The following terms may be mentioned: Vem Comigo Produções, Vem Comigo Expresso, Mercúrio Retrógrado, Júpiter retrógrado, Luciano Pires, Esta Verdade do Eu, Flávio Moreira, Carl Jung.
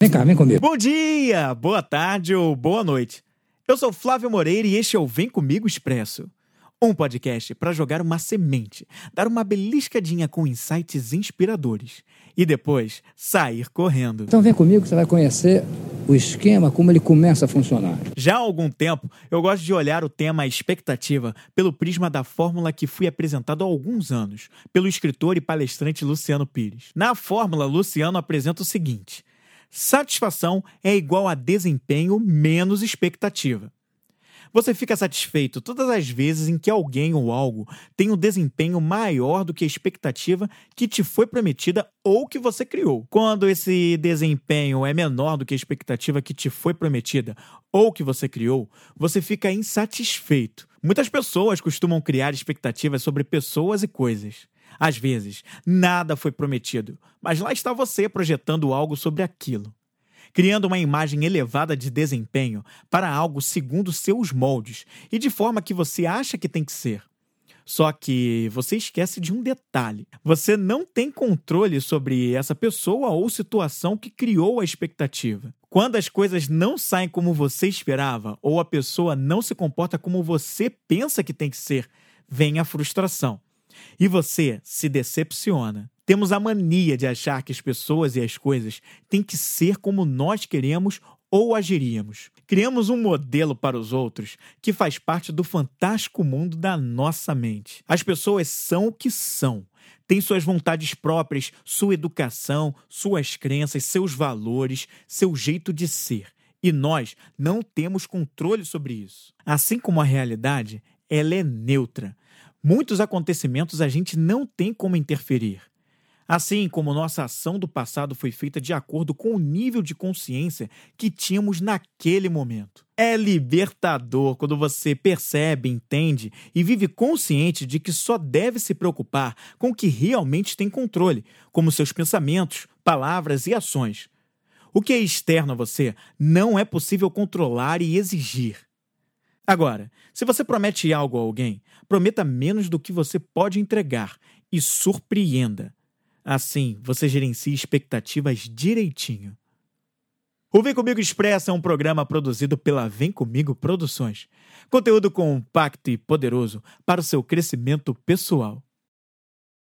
Vem cá, vem comigo. Bom dia, boa tarde ou boa noite. Eu sou Flávio Moreira e este é o Vem Comigo Expresso. Um podcast para jogar uma semente, dar uma beliscadinha com insights inspiradores e depois sair correndo. Então vem comigo que você vai conhecer o esquema, como ele começa a funcionar. Já há algum tempo, eu gosto de olhar o tema expectativa pelo prisma da fórmula que fui apresentado há alguns anos pelo escritor e palestrante Luciano Pires. Na fórmula, Luciano apresenta o seguinte: satisfação é igual a desempenho menos expectativa. Você fica satisfeito todas as vezes em que alguém ou algo tem um desempenho maior do que a expectativa que te foi prometida ou que você criou. Quando esse desempenho é menor do que a expectativa que te foi prometida ou que você criou, você fica insatisfeito. Muitas pessoas costumam criar expectativas sobre pessoas e coisas. Às vezes, nada foi prometido, mas lá está você projetando algo sobre aquilo, criando uma imagem elevada de desempenho para algo segundo seus moldes e de forma que você acha que tem que ser. Só que você esquece de um detalhe. Você não tem controle sobre essa pessoa ou situação que criou a expectativa. Quando as coisas não saem como você esperava ou a pessoa não se comporta como você pensa que tem que ser, vem a frustração. E você se decepciona. Temos a mania de achar que as pessoas e as coisas têm que ser como nós queremos ou agiríamos. Criamos um modelo para os outros que faz parte do fantástico mundo da nossa mente. As pessoas são o que são. Têm suas vontades próprias, sua educação, suas crenças, seus valores, seu jeito de ser. E nós não temos controle sobre isso. Assim como a realidade, ela é neutra. Muitos acontecimentos a gente não tem como interferir. Assim como nossa ação do passado foi feita de acordo com o nível de consciência que tínhamos naquele momento. É libertador quando você percebe, entende e vive consciente de que só deve se preocupar com o que realmente tem controle, como seus pensamentos, palavras e ações. O que é externo a você não é possível controlar e exigir. Agora, se você promete algo a alguém, prometa menos do que você pode entregar e surpreenda. Assim, você gerencia expectativas direitinho. O Vem Comigo Expresso é um programa produzido pela Vem Comigo Produções. Conteúdo compacto e poderoso para o seu crescimento pessoal.